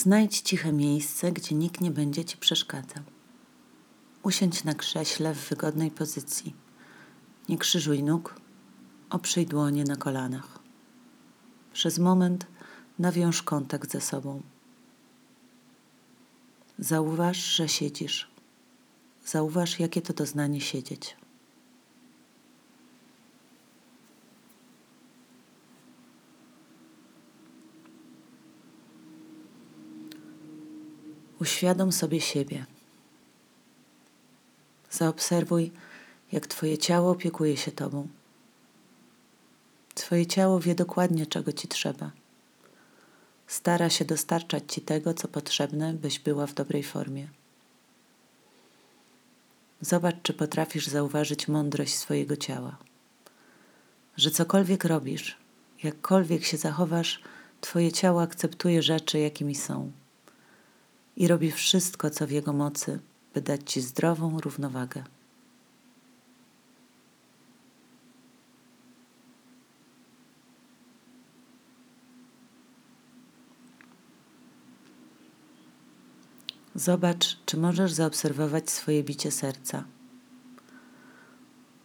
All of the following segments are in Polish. Znajdź ciche miejsce, gdzie nikt nie będzie Ci przeszkadzał. Usiądź na krześle w wygodnej pozycji. Nie krzyżuj nóg, oprzyj dłonie na kolanach. Przez moment nawiąż kontakt ze sobą. Zauważ, że siedzisz. Zauważ, jakie to doznanie siedzieć. Uświadom sobie siebie. Zaobserwuj, jak Twoje ciało opiekuje się Tobą. Twoje ciało wie dokładnie, czego Ci trzeba. Stara się dostarczać Ci tego, co potrzebne, byś była w dobrej formie. Zobacz, czy potrafisz zauważyć mądrość swojego ciała. Że cokolwiek robisz, jakkolwiek się zachowasz, Twoje ciało akceptuje rzeczy, jakimi są. I robi wszystko, co w jego mocy, by dać Ci zdrową równowagę. Zobacz, czy możesz zaobserwować swoje bicie serca.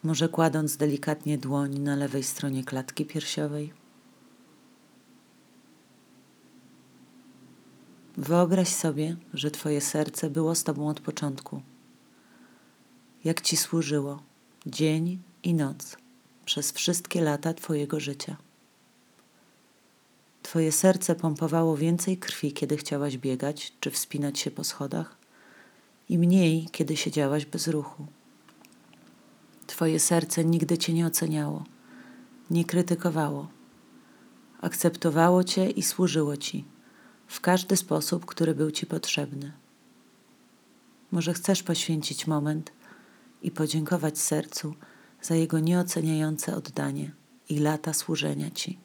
Może kładąc delikatnie dłoń na lewej stronie klatki piersiowej. Wyobraź sobie, że Twoje serce było z Tobą od początku. Jak Ci służyło dzień i noc przez wszystkie lata Twojego życia. Twoje serce pompowało więcej krwi, kiedy chciałaś biegać czy wspinać się po schodach i mniej, kiedy siedziałaś bez ruchu. Twoje serce nigdy Cię nie oceniało, nie krytykowało. Akceptowało Cię i służyło Ci w każdy sposób, który był Ci potrzebny. Może chcesz poświęcić moment i podziękować sercu za jego nieoceniające oddanie i lata służenia Ci.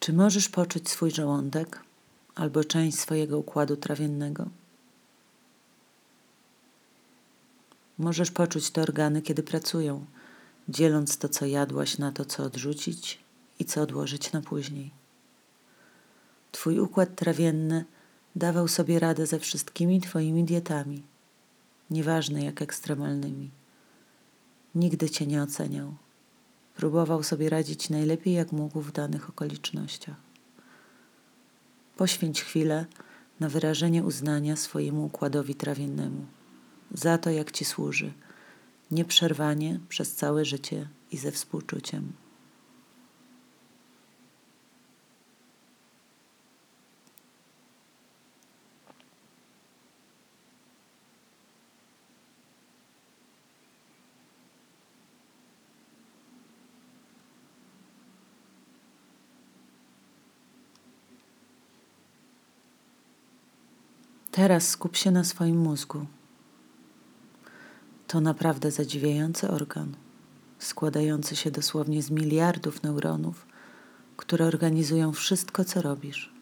Czy możesz poczuć swój żołądek albo część swojego układu trawiennego? Możesz poczuć te organy, kiedy pracują, dzieląc to, co jadłaś, na to, co odrzucić i co odłożyć na później. Twój układ trawienny dawał sobie radę ze wszystkimi Twoimi dietami, nieważne jak ekstremalnymi. Nigdy Cię nie oceniał. Próbował sobie radzić najlepiej, jak mógł w danych okolicznościach. Poświęć chwilę na wyrażenie uznania swojemu układowi trawiennemu za to, jak Ci służy, nieprzerwanie przez całe życie i ze współczuciem. Teraz skup się na swoim mózgu. To naprawdę zadziwiający organ, składający się dosłownie z miliardów neuronów, które organizują wszystko, co robisz.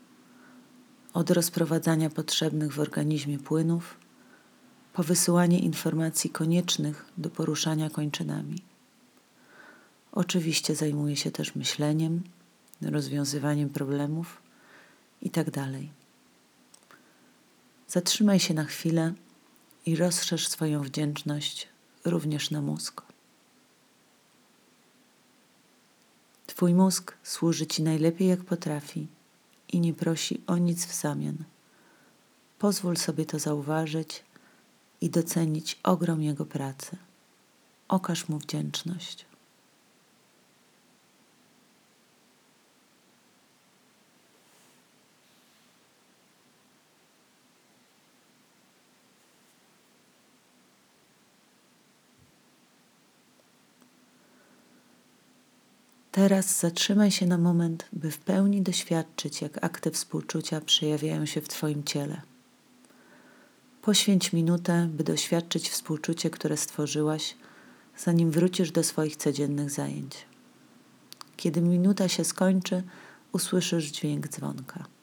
Od rozprowadzania potrzebnych w organizmie płynów, po wysyłanie informacji koniecznych do poruszania kończynami. Oczywiście zajmuje się też myśleniem, rozwiązywaniem problemów itd. Zatrzymaj się na chwilę i rozszerz swoją wdzięczność również na mózg. Twój mózg służy Ci najlepiej, jak potrafi i nie prosi o nic w zamian. Pozwól sobie to zauważyć i docenić ogrom jego pracy. Okaż mu wdzięczność. Teraz zatrzymaj się na moment, by w pełni doświadczyć, jak akty współczucia przejawiają się w Twoim ciele. Poświęć minutę, by doświadczyć współczucie, które stworzyłaś, zanim wrócisz do swoich codziennych zajęć. Kiedy minuta się skończy, usłyszysz dźwięk dzwonka.